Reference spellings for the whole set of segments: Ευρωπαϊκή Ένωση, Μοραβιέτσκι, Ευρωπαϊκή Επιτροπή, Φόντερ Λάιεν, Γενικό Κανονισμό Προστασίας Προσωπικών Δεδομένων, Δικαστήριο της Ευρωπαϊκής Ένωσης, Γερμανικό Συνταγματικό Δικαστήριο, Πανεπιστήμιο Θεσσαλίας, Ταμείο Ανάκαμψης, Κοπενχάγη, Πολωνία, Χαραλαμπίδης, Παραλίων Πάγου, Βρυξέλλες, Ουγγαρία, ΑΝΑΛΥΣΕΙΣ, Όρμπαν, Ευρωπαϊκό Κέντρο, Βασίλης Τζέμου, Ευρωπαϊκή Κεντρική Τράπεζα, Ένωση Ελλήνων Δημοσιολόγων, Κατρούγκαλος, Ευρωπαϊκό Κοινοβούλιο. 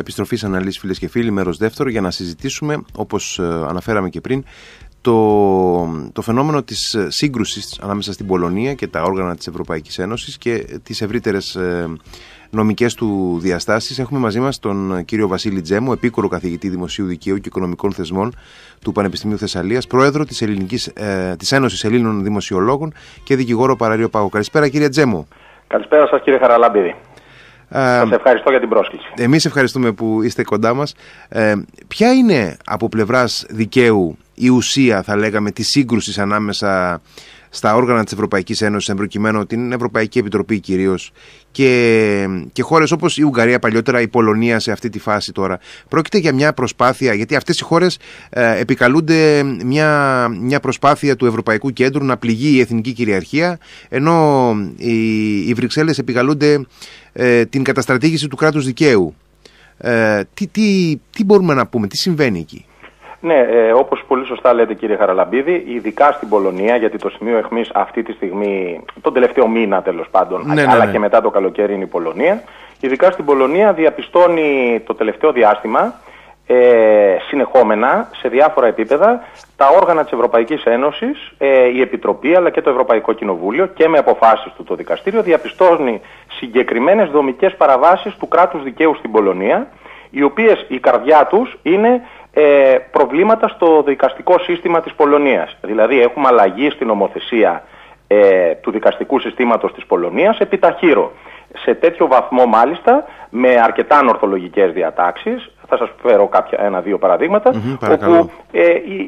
επιστροφής αναλύσεις, φίλες και φίλοι, μέρος δεύτερο, για να συζητήσουμε, όπως αναφέραμε και πριν, το φαινόμενο της σύγκρουσης ανάμεσα στην Πολωνία και τα όργανα της Ευρωπαϊκής Ένωσης και τις ευρύτερες νομικές του διαστάσεις. Έχουμε μαζί μας τον κύριο Βασίλη Τζέμου, επίκουρο καθηγητή Δημοσίου Δικαίου και Οικονομικών Θεσμών του Πανεπιστημίου Θεσσαλίας, πρόεδρο της Ένωσης Ελλήνων Δημοσιολόγων και δικηγόρο Παραλίων Πάγου. Καλησπέρα, κύριε Τζέμου. Καλησπέρα σας, κύριε Χαραλάμπηρη. Σας ευχαριστώ για την πρόσκληση. Εμείς ευχαριστούμε που είστε κοντά μας. Ποια είναι από πλευράς δικαίου η ουσία, θα λέγαμε, της σύγκρουσης ανάμεσα στα όργανα της Ευρωπαϊκής Ένωσης, εμπροκειμένου την Ευρωπαϊκή Επιτροπή κυρίως, και χώρες όπως η Ουγγαρία παλιότερα, η Πολωνία σε αυτή τη φάση τώρα? Πρόκειται για μια προσπάθεια, γιατί αυτές οι χώρες επικαλούνται μια προσπάθεια του Ευρωπαϊκού Κέντρου να πληγεί η εθνική κυριαρχία, ενώ οι Βρυξέλλες επικαλούνται την καταστρατήγηση του κράτους δικαίου. Τι μπορούμε να πούμε, τι συμβαίνει εκεί? Ναι, όπως πολύ σωστά λέτε, κύριε Χαραλαμπίδη, ειδικά στην Πολωνία, γιατί το σημείο αιχμής αυτή τη στιγμή, τον τελευταίο μήνα τέλος πάντων, αλλά και μετά το καλοκαίρι, είναι η Πολωνία. Ειδικά στην Πολωνία διαπιστώνει το τελευταίο διάστημα, συνεχόμενα, σε διάφορα επίπεδα, τα όργανα της Ευρωπαϊκής Ένωσης, η Επιτροπή αλλά και το Ευρωπαϊκό Κοινοβούλιο, και με αποφάσεις του το Δικαστήριο, διαπιστώνει συγκεκριμένες δομικές παραβάσεις του κράτους δικαίου στην Πολωνία, οι οποίες η καρδιά τους είναι προβλήματα στο δικαστικό σύστημα της Πολωνίας. Δηλαδή έχουμε αλλαγή στην νομοθεσία του δικαστικού συστήματος της Πολωνίας επιταχύρω. Σε τέτοιο βαθμό μάλιστα, με αρκετά ανορθολογικές διατάξεις, θα σας φέρω ένα-δύο παραδείγματα, όπου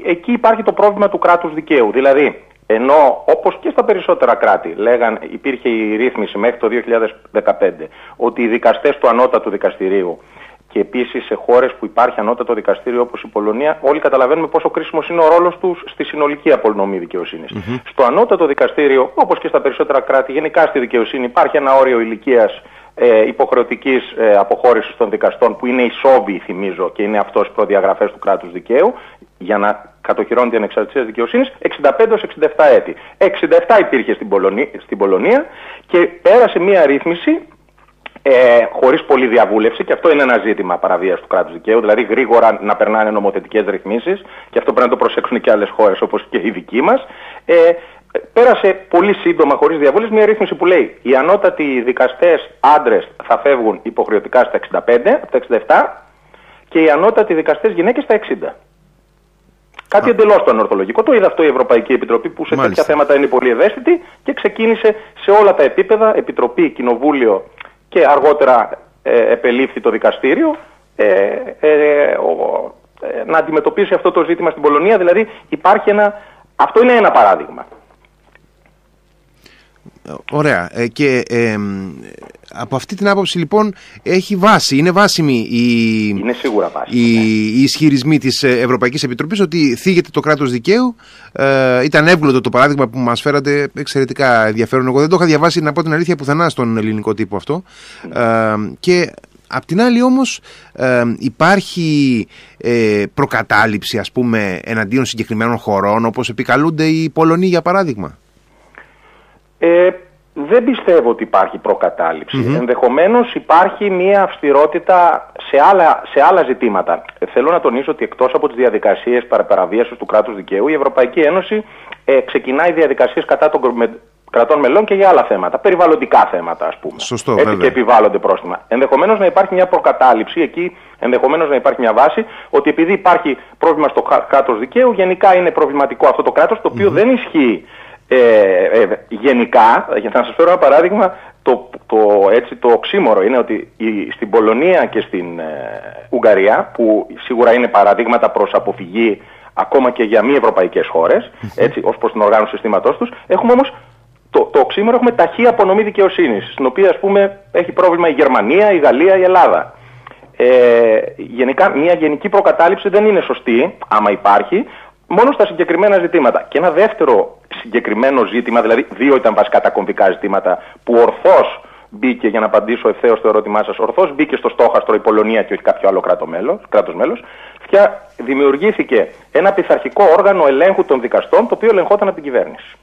εκεί υπάρχει το πρόβλημα του κράτους δικαίου. Δηλαδή, ενώ όπως και στα περισσότερα κράτη υπήρχε η ρύθμιση μέχρι το 2015 ότι οι δικαστές του ανώτατου δικαστηρίου, και επίσης σε χώρες που υπάρχει ανώτατο δικαστήριο όπως η Πολωνία, όλοι καταλαβαίνουμε πόσο κρίσιμος είναι ο ρόλος τους στη συνολική απονομή δικαιοσύνης. Στο ανώτατο δικαστήριο, όπως και στα περισσότερα κράτη, γενικά στη δικαιοσύνη, υπάρχει ένα όριο ηλικίας υποχρεωτικής αποχώρησης των δικαστών, που είναι ισόβιοι, θυμίζω, και είναι αυτός προδιαγραφές του κράτους δικαίου, για να κατοχυρώνεται η ανεξαρτησία δικαιοσύνης, 65-67 έτη. 67 υπήρχε στην Πολωνία και πέρασε μία ρύθμιση, χωρίς πολλή διαβούλευση, και αυτό είναι ένα ζήτημα παραβίας του κράτους δικαίου, δηλαδή γρήγορα να περνάνε νομοθετικές ρυθμίσεις, και αυτό πρέπει να το προσέξουν και άλλες χώρες όπως και η δική μας. Πέρασε πολύ σύντομα, χωρίς διαβούλευση, μια ρύθμιση που λέει οι ανώτατοι δικαστές άντρες θα φεύγουν υποχρεωτικά στα 65, από τα 67, και οι ανώτατοι δικαστές γυναίκες στα 60. Κάτι εντελώς το ανορθολογικό. Το είδε αυτό η Ευρωπαϊκή Επιτροπή, που σε τέτοια θέματα είναι πολύ ευαίσθητη, και ξεκίνησε σε όλα τα επίπεδα, Επιτροπή, Κοινοβούλιο, και αργότερα επελήφθη το δικαστήριο να αντιμετωπίσει αυτό το ζήτημα στην Πολωνία. Δηλαδή υπάρχει αυτό είναι ένα παράδειγμα. Ωραία. Από αυτή την άποψη λοιπόν έχει βάση, είναι βάσιμη οι ισχυρισμοί της Ευρωπαϊκής Επιτροπής ότι θίγεται το κράτος δικαίου. Ήταν εύγλωτο το παράδειγμα που μας φέρατε, εξαιρετικά ενδιαφέρον. Εγώ δεν το είχα διαβάσει, να πω την αλήθεια, πουθενά στον ελληνικό τύπο αυτό. Και απ' την άλλη όμως υπάρχει προκατάληψη, ας πούμε, εναντίον συγκεκριμένων χωρών, όπως επικαλούνται οι Πολωνοί για παράδειγμα? Δεν πιστεύω ότι υπάρχει προκατάληψη. Ενδεχομένως υπάρχει μια αυστηρότητα σε άλλα ζητήματα. Θέλω να τονίσω ότι εκτός από τις διαδικασίες παραβίασης του κράτους δικαίου, η Ευρωπαϊκή Ένωση ξεκινάει διαδικασίες κατά των κρατών μελών και για άλλα θέματα, περιβαλλοντικά θέματα, ας πούμε. Σωστό, έτσι, βέβαια. Και επιβάλλονται πρόστιμα. Ενδεχομένως να υπάρχει μια προκατάληψη εκεί, ενδεχομένως να υπάρχει μια βάση ότι επειδή υπάρχει πρόβλημα στο κράτος δικαίου, γενικά είναι προβληματικό αυτό το κράτος, το οποίο δεν ισχύει. Γενικά, για να σας φέρω ένα παράδειγμα, το οξύμορο είναι ότι στην Πολωνία και στην Ουγγαρία, που σίγουρα είναι παραδείγματα προς αποφυγή ακόμα και για μη ευρωπαϊκές χώρες, έτσι, ως προς την οργάνωση συστήματός τους, έχουμε όμως το οξύμορο, έχουμε ταχεία απονομή δικαιοσύνης, στην οποία, ας πούμε, έχει πρόβλημα η Γερμανία, η Γαλλία, η Ελλάδα. Γενικά, μια γενική προκατάληψη δεν είναι σωστή, άμα υπάρχει, μόνο στα συγκεκριμένα ζητήματα. Και ένα δεύτερο συγκεκριμένο ζήτημα, δηλαδή δύο ήταν βασικά τα κομβικά ζητήματα που ορθώς μπήκε, για να απαντήσω ευθέως στο ερώτημά σας, ορθώς μπήκε στο στόχαστρο η Πολωνία και όχι κάποιο άλλο κράτος μέλος. Δημιουργήθηκε ένα πειθαρχικό όργανο ελέγχου των δικαστών, το οποίο ελεγχόταν από την κυβέρνηση.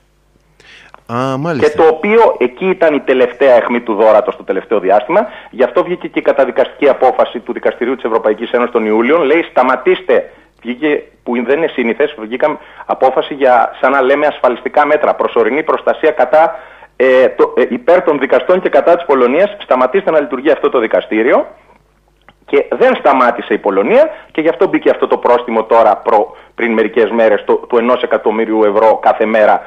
Και το οποίο εκεί ήταν η τελευταία αιχμή του δώρατος στο τελευταίο διάστημα. Γι' αυτό βγήκε και η καταδικαστική απόφαση του Δικαστηρίου της Ευρωπαϊκής Ένωσης τον Ιούλιο. Λέει σταματήστε. Βγήκε, που δεν είναι συνηθές, βγήκαμε απόφαση για, σαν να λέμε, ασφαλιστικά μέτρα. Προσωρινή προστασία κατά, υπέρ των δικαστών και κατά της Πολωνίας. Σταματήστε να λειτουργεί αυτό το δικαστήριο. Και δεν σταμάτησε η Πολωνία και γι' αυτό μπήκε αυτό το πρόστιμο τώρα πριν μερικές μέρες του 1 εκατομμύριου ευρώ κάθε μέρα.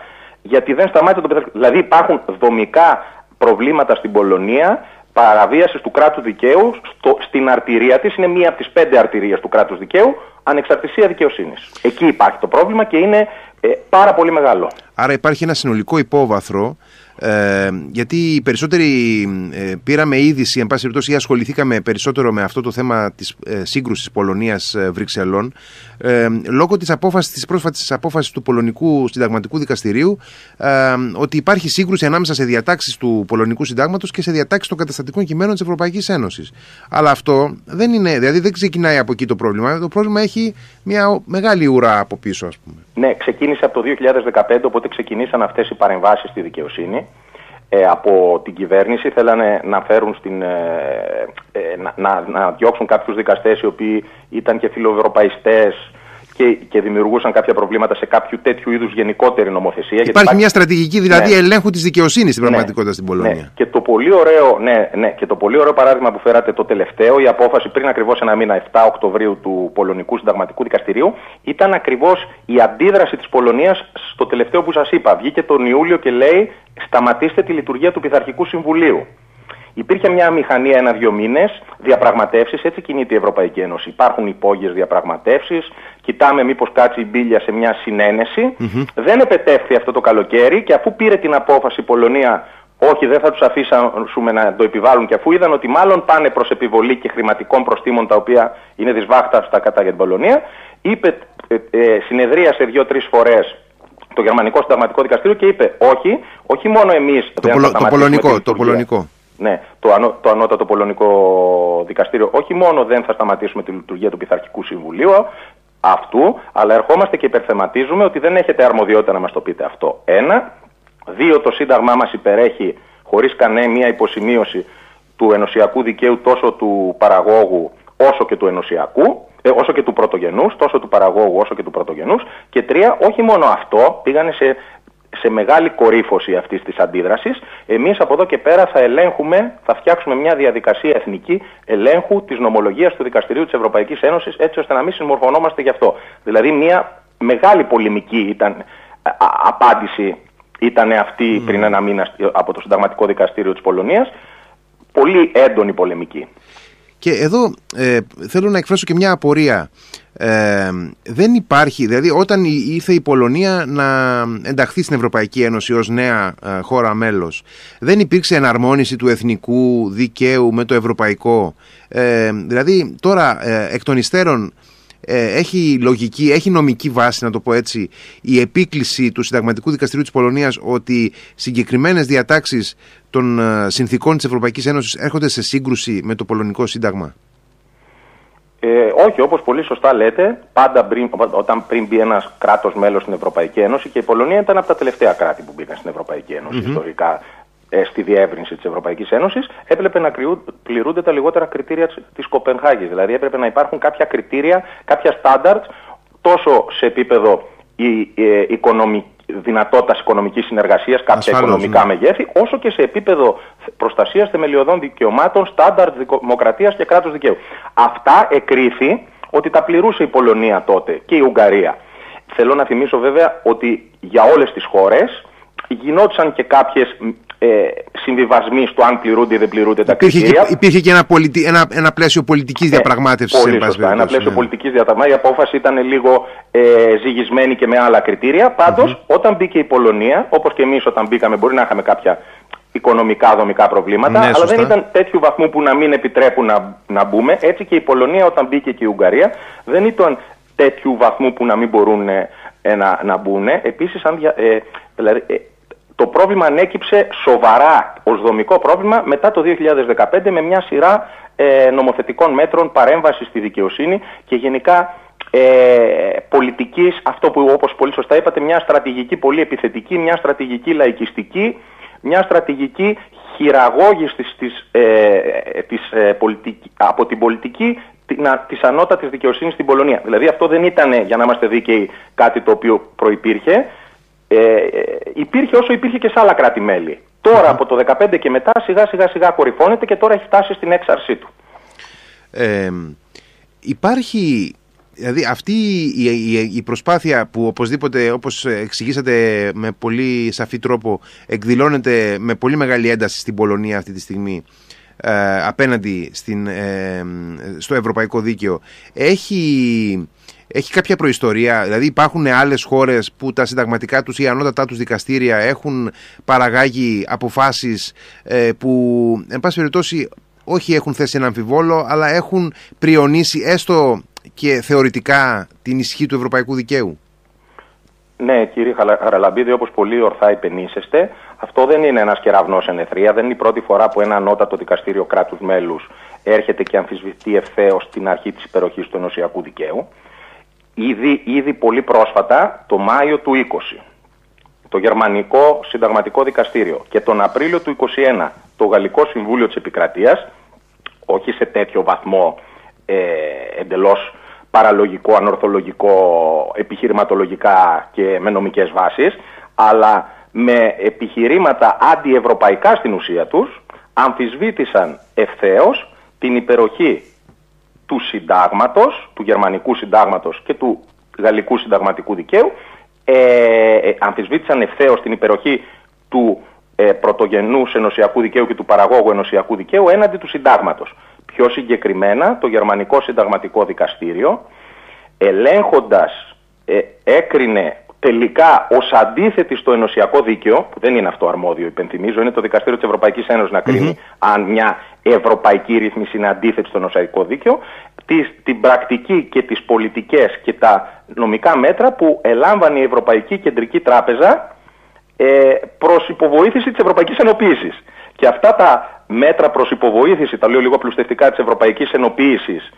Γιατί δεν σταμάτησε το πειθαρχικό. Δηλαδή υπάρχουν δομικά προβλήματα στην Πολωνία παραβίασης του κράτους δικαίου στην αρτηρία της. Είναι μία από τις 5 αρτηρίες του κράτους δικαίου. Ανεξαρτησία δικαιοσύνης. Εκεί υπάρχει το πρόβλημα και είναι πάρα πολύ μεγάλο. Άρα υπάρχει ένα συνολικό υπόβαθρο. Γιατί οι περισσότεροι πήραμε είδηση, εν πάση περιπτώσει, ή ασχοληθήκαμε περισσότερο με αυτό το θέμα της σύγκρουσης Πολωνίας-Βρυξελών, λόγω της πρόσφατης απόφασης του Πολωνικού Συνταγματικού Δικαστηρίου, ότι υπάρχει σύγκρουση ανάμεσα σε διατάξεις του Πολωνικού Συντάγματος και σε διατάξεις των καταστατικών κειμένων της Ευρωπαϊκής Ένωσης. Αλλά αυτό δεν είναι, δηλαδή δεν ξεκινάει από εκεί το πρόβλημα. Το πρόβλημα έχει μια μεγάλη ουρά από πίσω, ας πούμε. Ναι, ξεκίνησε από το 2015, οπότε ξεκινήσαν αυτές οι παρεμβάσεις στη δικαιοσύνη. Από την κυβέρνηση θέλανε να φέρουν να διώξουν κάποιους δικαστές οι οποίοι ήταν και φιλοευρωπαϊστές και δημιουργούσαν κάποια προβλήματα σε κάποιο τέτοιου είδους γενικότερη νομοθεσία. Υπάρχει μια στρατηγική δηλαδή ελέγχου της δικαιοσύνης στην πραγματικότητα στην Πολωνία. Ναι. Και, το πολύ ωραίο παράδειγμα που φέρατε το τελευταίο, η απόφαση πριν ακριβώς ένα μήνα, 7 Οκτωβρίου του Πολωνικού Συνταγματικού Δικαστηρίου, ήταν ακριβώς η αντίδραση της Πολωνίας στο τελευταίο που σας είπα. Βγήκε τον Ιούλιο και λέει σταματήστε τη λειτουργία του Πειθαρχικού Συμβουλίου. Υπήρχε μια μηχανία 1-2 μήνες, διαπραγματεύσεις, έτσι κινείται η Ευρωπαϊκή Ένωση. Υπάρχουν υπόγειες διαπραγματεύσεις, κοιτάμε μήπως κάτσει η μπίλια σε μια συνένεση. Δεν επετέφθη αυτό το καλοκαίρι και αφού πήρε την απόφαση η Πολωνία, όχι δεν θα τους αφήσουμε να το επιβάλλουν, και αφού είδαν ότι μάλλον πάνε προς επιβολή και χρηματικών προστήμων τα οποία είναι δυσβάχταυστα κατά για την Πολωνία, είπε, συνεδρίασε 2-3 φορές το Γερμανικό Συνταγματικό Δικαστήριο και είπε όχι μόνο εμείς. Ναι, το ανώτατο πολωνικό δικαστήριο, όχι μόνο δεν θα σταματήσουμε τη λειτουργία του Πειθαρχικού Συμβουλίου αυτού, αλλά ερχόμαστε και υπερθεματίζουμε ότι δεν έχετε αρμοδιότητα να μας το πείτε αυτό. 1. 2. Το Σύνταγμά μας υπερέχει χωρίς κανένα υποσημείωση του ενωσιακού δικαίου τόσο του παραγόγου όσο και του ενωσιακού, όσο και του πρωτογενούς, τόσο του παραγόγου όσο και του πρωτογενούς. Και 3. Όχι μόνο αυτό, πήγανε σε μεγάλη κορύφωση αυτής της αντίδρασης. Εμείς από εδώ και πέρα θα φτιάξουμε μια διαδικασία εθνική ελέγχου της νομολογίας του Δικαστηρίου της Ευρωπαϊκής Ένωσης, έτσι ώστε να μην συμμορφωνόμαστε γι' αυτό. Δηλαδή μια μεγάλη πολεμική απάντηση ήταν αυτή πριν ένα μήνα από το Συνταγματικό Δικαστήριο της Πολωνίας. Πολύ έντονη πολεμική. Και εδώ θέλω να εκφράσω και μια απορία. Δεν υπάρχει, δηλαδή όταν ήρθε η Πολωνία να ενταχθεί στην Ευρωπαϊκή Ένωση ως νέα χώρα μέλος, δεν υπήρξε εναρμόνιση του εθνικού δικαίου με το ευρωπαϊκό. Δηλαδή τώρα εκ των υστέρων έχει λογική, έχει νομική βάση, να το πω έτσι, η επίκληση του Συνταγματικού Δικαστηρίου της Πολωνίας ότι συγκεκριμένες διατάξεις των συνθήκων της Ευρωπαϊκής Ένωσης έρχονται σε σύγκρουση με το πολωνικό σύνταγμα. Όχι, όπως πολύ σωστά λέτε, πάντα πριν μπει ένας κράτος μέλος στην Ευρωπαϊκή Ένωση, και η Πολωνία ήταν από τα τελευταία κράτη που μπήκαν στην Ευρωπαϊκή Ένωση ιστορικά, στη διεύρυνση της Ευρωπαϊκής Ένωσης, έπρεπε να πληρούνται τα λιγότερα κριτήρια της Κοπενχάγης. Δηλαδή έπρεπε να υπάρχουν κάποια κριτήρια, κάποια στάνταρτ, τόσο σε επίπεδο δυνατότητας οικονομικής συνεργασίας, κάποια οικονομικά μεγέθη, όσο και σε επίπεδο προστασίας θεμελιωδών δικαιωμάτων, στάνταρτ δημοκρατίας και κράτους δικαίου. Αυτά εκρίθη ότι τα πληρούσε η Πολωνία τότε και η Ουγγαρία. Θέλω να θυμίσω βέβαια ότι για όλες τις χώρες γινόντουσαν και κάποιες συμβιβασμοί στο αν πληρούνται ή δεν πληρούνται τα κριτήρια. Υπήρχε και ένα πλαίσιο πολιτικής διαπραγμάτευσης. Πολύ σωστά, ένα πλαίσιο πολιτικής διαπραγμάτευσης. Η απόφαση ήταν λίγο ζυγισμένη και με άλλα κριτήρια. Πάντως, όταν μπήκε η Πολωνία, όπως και εμείς όταν μπήκαμε, μπορεί να είχαμε κάποια οικονομικά, δομικά προβλήματα, ναι, αλλά δεν ήταν τέτοιου βαθμού που να μην επιτρέπουν να μπούμε. Έτσι και η Πολωνία, όταν μπήκε, και η Ουγγαρία, δεν ήταν τέτοιου βαθμού που να μην μπορούν να μπουν. Επίσης, το πρόβλημα ανέκυψε σοβαρά ως δομικό πρόβλημα μετά το 2015 με μια σειρά νομοθετικών μέτρων παρέμβασης στη δικαιοσύνη και γενικά πολιτικής, αυτό που όπως πολύ σωστά είπατε, μια στρατηγική πολύ επιθετική, μια στρατηγική λαϊκιστική, μια στρατηγική χειραγώγηση από την πολιτική της ανώτατης δικαιοσύνης στην Πολωνία. Δηλαδή αυτό δεν ήταν, για να είμαστε δίκαιοι, κάτι το οποίο προϋπήρχε. Υπήρχε όσο υπήρχε και σε άλλα κράτη-μέλη. Τώρα από το 2015 και μετά σιγά σιγά κορυφώνεται και τώρα έχει φτάσει στην έξαρσή του. Υπάρχει... Δηλαδή αυτή η προσπάθεια που οπωσδήποτε, όπως εξηγήσατε με πολύ σαφή τρόπο, εκδηλώνεται με πολύ μεγάλη ένταση στην Πολωνία αυτή τη στιγμή απέναντι στο ευρωπαϊκό δίκαιο, έχει κάποια προϊστορία? Δηλαδή υπάρχουν άλλες χώρες που τα συνταγματικά τους ή ανώτατά τους δικαστήρια έχουν παραγάγει αποφάσεις που, εν πάση περιπτώσει, όχι έχουν θέσει ένα αμφιβόλο, αλλά έχουν πριονίσει έστω και θεωρητικά την ισχύ του ευρωπαϊκού δικαίου? Ναι, κύριε Χαραλαμπίδη, όπως πολύ ορθά υπενήσεστε, αυτό δεν είναι ένας κεραυνός εν αιθρεία. Δεν είναι η πρώτη φορά που ένα ανώτατο δικαστήριο κράτους μέλους έρχεται και αμφισβητεί ευθέως την αρχή της υπεροχής του ενωσιακού δικαίου. Ήδη πολύ πρόσφατα, το Μάιο του 20, το Γερμανικό Συνταγματικό Δικαστήριο, και τον Απρίλιο του 2021 το Γαλλικό Συμβούλιο της Επικρατείας, όχι σε τέτοιο βαθμό εντελώς παραλογικό, ανορθολογικό, επιχειρηματολογικά και με νομικές βάσεις, αλλά με επιχειρήματα αντιευρωπαϊκά στην ουσία τους, αμφισβήτησαν ευθέως την υπεροχή του συντάγματος, του γερμανικού συντάγματος και του γαλλικού συνταγματικού δικαίου, αμφισβήτησαν ευθέως την υπεροχή του πρωτογενούς ενωσιακού δικαίου και του παραγόγου ενωσιακού δικαίου έναντι του συντάγματος. Πιο συγκεκριμένα, το Γερμανικό Συνταγματικό Δικαστήριο, ελέγχοντας, έκρινε τελικά ως αντίθετη στο ενωσιακό δίκαιο, που δεν είναι αυτό αρμόδιο, υπενθυμίζω, είναι το Δικαστήριο της Ευρωπαϊκής Ένωσης να κρίνει αν μια ευρωπαϊκή ρύθμιση είναι αντίθετη στο ενωσιακό δίκαιο, την πρακτική και τις πολιτικές και τα νομικά μέτρα που ελάμβανε η Ευρωπαϊκή Κεντρική Τράπεζα προς υποβοήθηση της ευρωπαϊκής ενοποίησης. Και αυτά τα μέτρα προς υποβοήθηση, τα λέω λίγο πλουστευτικά, της ευρωπαϊκής ενοποίησης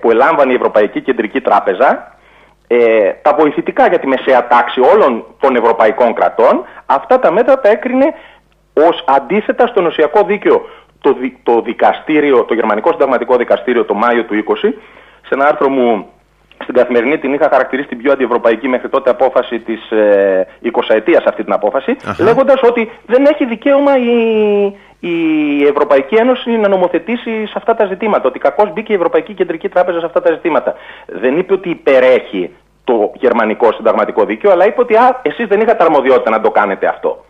που ελάμβανε η Ευρωπαϊκή Κεντρική Τράπεζα, τα βοηθητικά για τη μεσαία τάξη όλων των ευρωπαϊκών κρατών, αυτά τα μέτρα τα έκρινε ως αντίθετα στο ενωσιακό δίκαιο το Γερμανικό Συνταγματικό Δικαστήριο το Μάιο του 20. Σε ένα άρθρο μου στην Καθημερινή την είχα χαρακτηρίσει την πιο αντιευρωπαϊκή μέχρι τότε απόφαση της 20ετίας αυτή την απόφαση, λέγοντας ότι δεν έχει δικαίωμα η Ευρωπαϊκή Ένωση να νομοθετήσει σε αυτά τα ζητήματα, ότι κακώς μπήκε η Ευρωπαϊκή Κεντρική Τράπεζα σε αυτά τα ζητήματα. Δεν είπε ότι υπερέχει το γερμανικό συνταγματικό δίκαιο, αλλά είπε ότι εσείς δεν είχατε αρμοδιότητα να το κάνετε αυτό.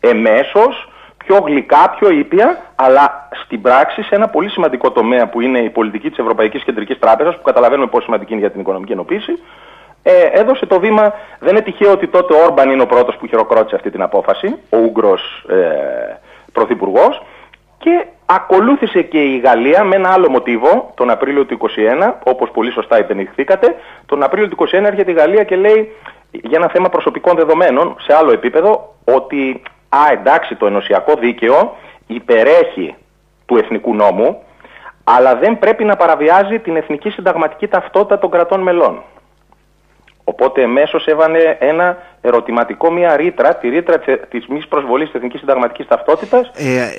Εμέσως, πιο γλυκά, πιο ήπια, αλλά στην πράξη σε ένα πολύ σημαντικό τομέα που είναι η πολιτική της Ευρωπαϊκής Κεντρικής Τράπεζας, που καταλαβαίνουμε πόσο σημαντική είναι για την οικονομική ενοποίηση, έδωσε το βήμα. Δεν είναι τυχαίο ότι τότε ο Όρμπαν είναι ο πρώτος που χειροκρότησε αυτή την απόφαση, ο Ούγγρος πρωθυπουργός, και ακολούθησε και η Γαλλία με ένα άλλο μοτίβο τον Απρίλιο του 2021, όπως πολύ σωστά υπενηχθήκατε. Τον Απρίλιο του 2021 έρχεται η Γαλλία και λέει για ένα θέμα προσωπικών δεδομένων σε άλλο επίπεδο ότι εντάξει, το ενωσιακό δίκαιο υπερέχει του εθνικού νόμου, αλλά δεν πρέπει να παραβιάζει την εθνική συνταγματική ταυτότητα των κρατών μελών. Οπότε εμέσως έβανε ένα ερωτηματικό, μια ρήτρα, τη ρήτρα της μη προσβολής της εθνικής συνταγματικής ταυτότητας.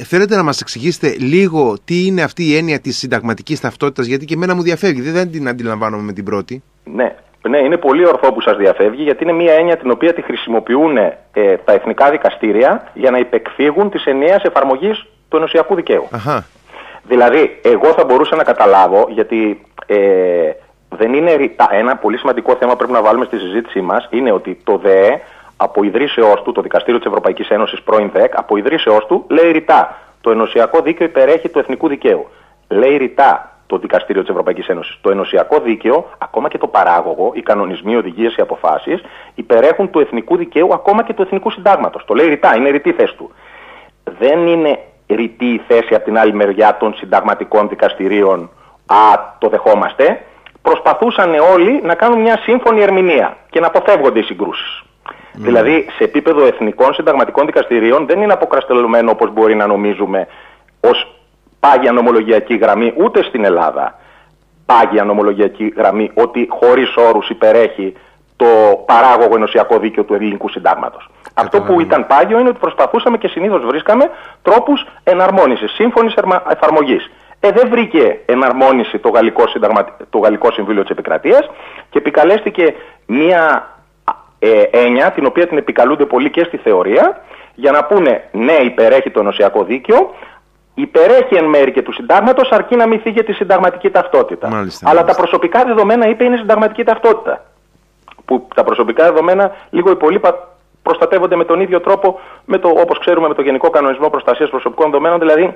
Θέλετε να μας εξηγήσετε λίγο τι είναι αυτή η έννοια της συνταγματικής ταυτότητας, γιατί και εμένα μου διαφεύγει, δεν την αντιλαμβάνομαι με την πρώτη. Ναι, είναι πολύ ορθό που σας διαφεύγει, γιατί είναι μια έννοια την οποία τη χρησιμοποιούν τα εθνικά δικαστήρια για να υπεκφύγουν της ενιαίας εφαρμογής του ενωσιακού δικαίου. Δηλαδή, εγώ θα μπορούσα να καταλάβω, γιατί δεν είναι ρητά. Ένα πολύ σημαντικό θέμα που πρέπει να βάλουμε στη συζήτησή μας είναι ότι το ΔΕΕ, από ιδρύσεώς του, το Δικαστήριο της Ευρωπαϊκής Ένωσης, πρώην ΔΕΚ, από ιδρύσεώς του, λέει ρητά: το ενωσιακό δίκαιο υπερέχει του εθνικού δικαίου. Λέει ρητά το Δικαστήριο της Ευρωπαϊκής Ένωσης: το ενωσιακό δίκαιο, ακόμα και το παράγωγο, οι κανονισμοί, οι οδηγίες, οι αποφάσεις, υπερέχουν του εθνικού δικαίου, ακόμα και του εθνικού συντάγματος. Το λέει ρητά, είναι ρητή θέση του. Δεν είναι ρητή η θέση από την άλλη μεριά των συνταγματικών δικαστηρίων, το δεχόμαστε. Προσπαθούσαν όλοι να κάνουν μια σύμφωνη ερμηνεία και να αποφεύγονται οι συγκρούσεις. Δηλαδή, σε επίπεδο εθνικών συνταγματικών δικαστηρίων δεν είναι αποκραστελωμένο, όπως μπορεί να νομίζουμε, ως πάγια νομολογιακή γραμμή, ούτε στην Ελλάδα. πάγια νομολογιακή γραμμή ότι χωρίς όρους υπερέχει το παράγωγο ενωσιακό δίκαιο του ελληνικού συντάγματος. Αυτό που ήταν πάγιο είναι ότι προσπαθούσαμε και συνήθως βρίσκαμε τρόπους εναρμόνισης, σύμφωνης εφαρμογής. Δεν βρήκε εναρμόνιση το Γαλλικό Συμβούλιο της Επικρατείας και επικαλέστηκε μία έννοια, την οποία την επικαλούνται πολλοί και στη θεωρία, για να πούνε ναι, υπερέχει το ενωσιακό δίκαιο, υπερέχει εν μέρη και του συντάγματος, αρκεί να μην θίγεται τη συνταγματική ταυτότητα. Μάλιστα, αλλά τα προσωπικά δεδομένα, είπε, είναι συνταγματική ταυτότητα. Που τα προσωπικά δεδομένα λίγο ή πολύ προστατεύονται με τον ίδιο τρόπο, όπως ξέρουμε, με το Γενικό Κανονισμό Προστασίας Προσωπικών Δεδομένων, δηλαδή.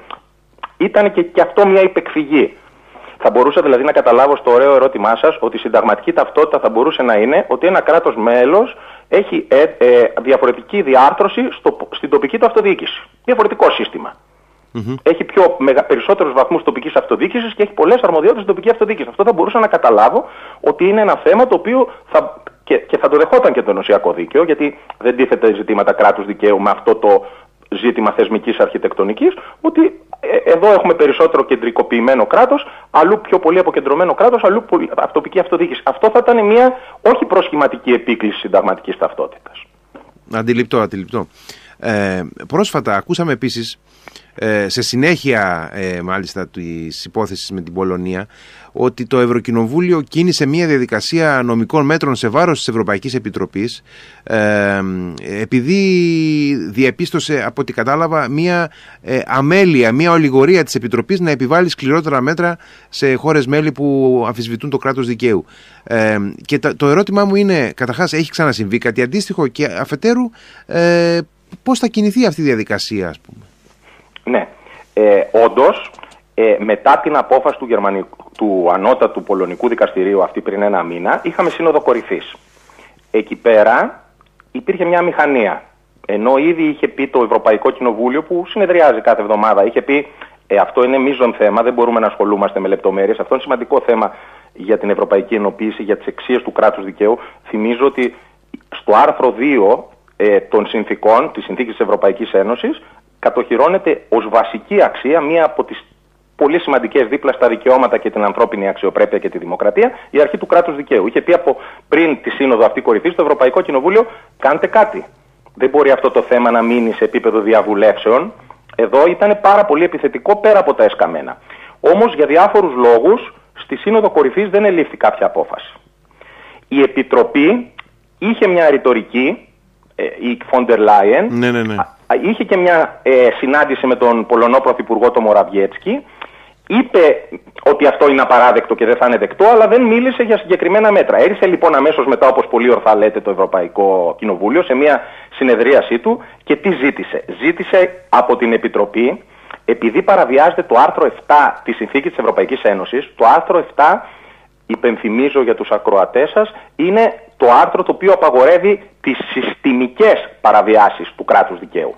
Ήταν και αυτό μια υπεκφυγή. Θα μπορούσα δηλαδή να καταλάβω στο ωραίο ερώτημά σας ότι η συνταγματική ταυτότητα θα μπορούσε να είναι ότι ένα κράτος μέλος έχει διαφορετική διάρθρωση στην τοπική του αυτοδιοίκηση. Διαφορετικό σύστημα. Έχει περισσότερους βαθμούς τοπικής αυτοδιοίκησης και έχει πολλές αρμοδιότητες στην τοπική αυτοδιοίκηση. Αυτό θα μπορούσα να καταλάβω ότι είναι ένα θέμα το οποίο θα, και θα το δεχόταν και το ενωσιακό δίκαιο, γιατί δεν τίθεται ζητήματα κράτους δικαίου με αυτό το ζήτημα θεσμικής αρχιτεκτονικής, ότι εδώ έχουμε περισσότερο κεντρικοποιημένο κράτος, αλλού πιο πολύ αποκεντρωμένο κράτος, αλλού τοπική αυτοδιοίκηση. Αυτό θα ήταν μια όχι προσχηματική επίκληση συνταγματικής ταυτότητας. Αντιληπτό, αντιληπτό. Πρόσφατα ακούσαμε επίσης, σε συνέχεια μάλιστα της υπόθεσης με την Πολωνία, ότι το Ευρωκοινοβούλιο κίνησε μια διαδικασία νομικών μέτρων σε βάρος της Ευρωπαϊκής Επιτροπής, επειδή διαπίστωσε, από ό,τι κατάλαβα, μια αμέλεια, μια ολιγορία της Επιτροπής να επιβάλλει σκληρότερα μέτρα σε χώρες μέλη που αμφισβητούν το κράτος δικαίου. Και το ερώτημά μου είναι, καταρχάς, έχει ξανασυμβεί κάτι αντίστοιχο, και αφετέρου πώς θα κινηθεί αυτή η διαδικασία, ας πούμε? Ναι, όντως, μετά την απόφαση του ανώτατου πολωνικού δικαστηρίου αυτή πριν ένα μήνα, είχαμε σύνοδο κορυφής. Εκεί πέρα υπήρχε μια αμηχανία. Ενώ ήδη είχε πει το Ευρωπαϊκό Κοινοβούλιο, που συνεδριάζει κάθε εβδομάδα, είχε πει αυτό είναι μείζον θέμα, δεν μπορούμε να ασχολούμαστε με λεπτομέρειες. Αυτό είναι σημαντικό θέμα για την ευρωπαϊκή ενοποίηση, για τις αξίες του κράτους δικαίου. Θυμίζω ότι στο άρθρο 2 των συνθήκων, της Συνθήκης της Ευρωπαϊκής Ένωσης, κατοχυρώνεται ως βασική αξία, μία από τις πολύ σημαντικές δίπλα στα δικαιώματα και την ανθρώπινη αξιοπρέπεια και τη δημοκρατία, η αρχή του κράτους δικαίου. Είχε πει από πριν τη σύνοδο αυτή κορυφής στο Ευρωπαϊκό Κοινοβούλιο, κάντε κάτι. Δεν μπορεί αυτό το θέμα να μείνει σε επίπεδο διαβουλεύσεων. Εδώ ήταν πάρα πολύ επιθετικό, πέρα από τα εσκαμμένα. Όμως για διάφορους λόγους στη σύνοδο κορυφής δεν ελήφθη κάποια απόφαση. Η Επιτροπή είχε μια ρητορική, η Φόντερ Λάιεν, είχε και μια συνάντηση με τον Πολωνό Πρωθυπουργό τον Μοραβιέτσκι, είπε ότι αυτό είναι απαράδεκτο και δεν θα είναι δεκτό, αλλά δεν μίλησε για συγκεκριμένα μέτρα. Έρισε λοιπόν αμέσως μετά, όπως πολύ ορθά λέτε, το Ευρωπαϊκό Κοινοβούλιο σε μια συνεδρίασή του, και τι ζήτησε? Ζήτησε από την Επιτροπή, επειδή παραβιάζεται το άρθρο 7 της Συνθήκης της Ευρωπαϊκής Ένωσης. Το άρθρο 7, υπενθυμίζω για τους ακροατές σας, είναι το άρθρο το οποίο απαγορεύει τις συστημικές παραβιάσεις του κράτους δικαίου.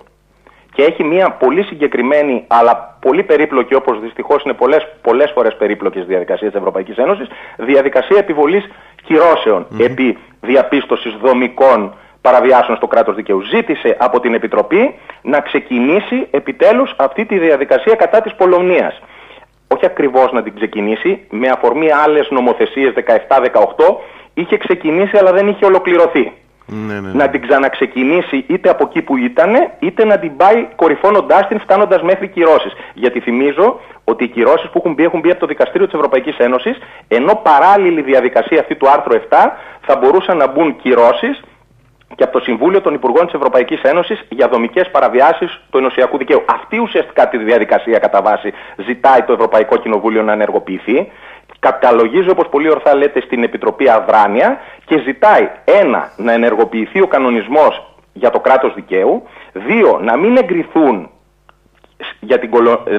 Και έχει μια πολύ συγκεκριμένη, αλλά πολύ περίπλοκη, όπως δυστυχώς είναι πολλές φορές περίπλοκες διαδικασίες της Ευρωπαϊκής Ένωσης, διαδικασία επιβολής κυρώσεων επί διαπίστωσης δομικών παραβιάσεων στο κράτος δικαίου. Ζήτησε από την Επιτροπή να ξεκινήσει επιτέλους αυτή τη διαδικασία κατά της Πολωνίας. Όχι ακριβώς να την ξεκινήσει, με αφορμή άλλες νομοθεσίες 17-18, είχε ξεκινήσει αλλά δεν είχε ολοκληρωθεί. Να την ξαναξεκινήσει είτε από εκεί που ήτανε, είτε να την πάει κορυφώνοντάς την, φτάνοντας μέχρι κυρώσεις. Γιατί θυμίζω ότι οι κυρώσεις που έχουν μπει από το Δικαστήριο της Ευρωπαϊκής Ένωσης, ενώ παράλληλη διαδικασία αυτή του άρθρου 7, θα μπορούσαν να μπουν κυρώσεις και από το Συμβούλιο των Υπουργών της Ευρωπαϊκής Ένωσης για δομικές παραβιάσεις του ενωσιακού δικαίου. Αυτή ουσιαστικά τη διαδικασία κατά βάση ζητάει το Ευρωπαϊκό Κοινοβούλιο να ενεργοποιηθεί. Καταλογίζει, όπως πολύ ορθά λέτε, στην Επιτροπή Αδράνεια και ζητάει, ένα, να ενεργοποιηθεί ο κανονισμός για το κράτος δικαίου, δύο, να μην εγκριθούν,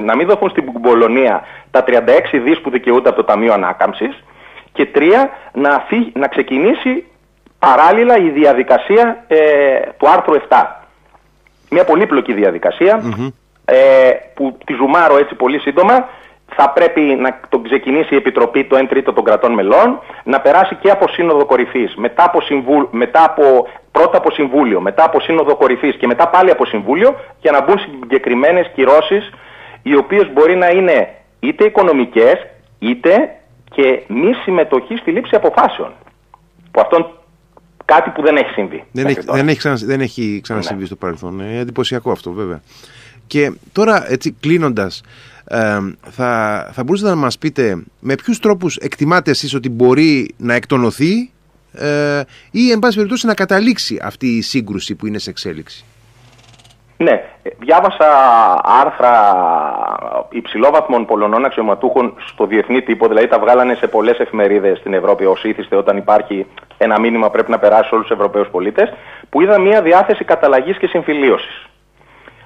να μην δοθούν στην Πολωνία τα 36 δις που δικαιούνται από το Ταμείο Ανάκαμψης, και τρία, να ξεκινήσει παράλληλα η διαδικασία του άρθρου 7. Μια πολύπλοκη διαδικασία που τη ζουμάρω έτσι πολύ σύντομα. Θα πρέπει να τον ξεκινήσει η Επιτροπή το 1 τρίτο των κρατών μελών, να περάσει και από σύνοδο κορυφής, πρώτα από συμβούλιο, μετά από σύνοδο κορυφής και μετά πάλι από συμβούλιο, για να μπουν συγκεκριμένες κυρώσεις, οι οποίες μπορεί να είναι είτε οικονομικές, είτε και μη συμμετοχή στη λήψη αποφάσεων. Που αυτόν κάτι που δεν έχει συμβεί. Δεν έχει ξανασυμβεί στο παρελθόν. Είναι εντυπωσιακό αυτό, βέβαια. Και τώρα, έτσι κλείνοντας, θα μπορούσατε να μας πείτε με ποιους τρόπους εκτιμάτε εσείς ότι μπορεί να εκτονωθεί ή, εν πάση περιπτώσει, να καταλήξει αυτή η σύγκρουση που είναι σε εξέλιξη? Ναι, διάβασα άρθρα υψηλόβαθμων Πολωνών αξιωματούχων στο διεθνή τύπο, δηλαδή τα βγάλανε σε πολλές εφημερίδες στην Ευρώπη ως ήθιστε, όταν υπάρχει ένα μήνυμα πρέπει να περάσει σε όλους τους Ευρωπαίους πολίτες, που είδα μια διάθεση καταλλαγής και συμφιλίωσης.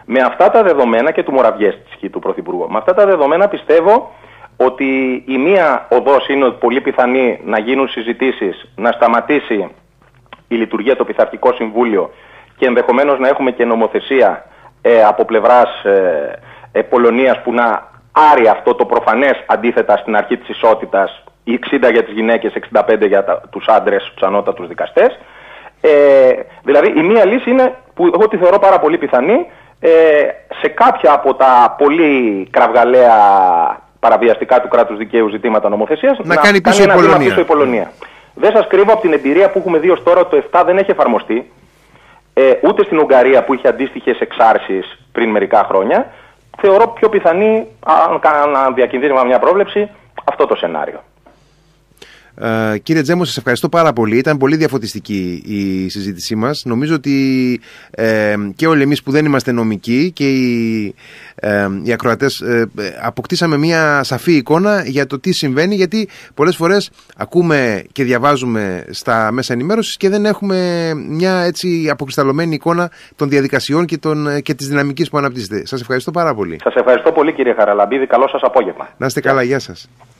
Με αυτά τα δεδομένα και του Μοραβιέτσκι, του Πρωθυπουργού, με αυτά τα δεδομένα πιστεύω ότι η μία οδός είναι πολύ πιθανή να γίνουν συζητήσεις, να σταματήσει η λειτουργία το Πειθαρχικό Συμβούλιο και ενδεχομένως να έχουμε και νομοθεσία από πλευράς Πολωνίας που να άρει αυτό το προφανές αντίθετα στην αρχή της ισότητας, 60 για τις γυναίκες, 65 για τους άντρες, τους ανώτατους δικαστές. Δηλαδή η μία λύση είναι, που εγώ τη θεωρώ πάρα πολύ πιθανή, σε κάποια από τα πολύ κραυγαλαία παραβιαστικά του κράτους δικαίου ζητήματα νομοθεσίας να κάνει πίσω ένα βήμα πίσω η Πολωνία. Δεν σας κρύβω από την εμπειρία που έχουμε δει ως τώρα, το 7 δεν έχει εφαρμοστεί, ούτε στην Ουγγαρία που είχε αντίστοιχες εξάρσεις πριν μερικά χρόνια. Θεωρώ πιο πιθανή, αν διακινδύνευα μια πρόβλεψη, αυτό το σενάριο. Κύριε Τζέμου, σας ευχαριστώ πάρα πολύ. Ήταν πολύ διαφωτιστική η συζήτησή μας. Νομίζω ότι και όλοι εμείς που δεν είμαστε νομικοί και οι ακροατές αποκτήσαμε μια σαφή εικόνα για το τι συμβαίνει, γιατί πολλές φορές ακούμε και διαβάζουμε στα μέσα ενημέρωσης και δεν έχουμε μια έτσι αποκρισταλωμένη εικόνα των διαδικασιών και της δυναμικής που αναπτύσσεται. Σας ευχαριστώ πάρα πολύ. Σας ευχαριστώ πολύ, κύριε Χαραλαμπίδη. Καλό σας απόγευμα. Να είστε καλά. Γεια σας.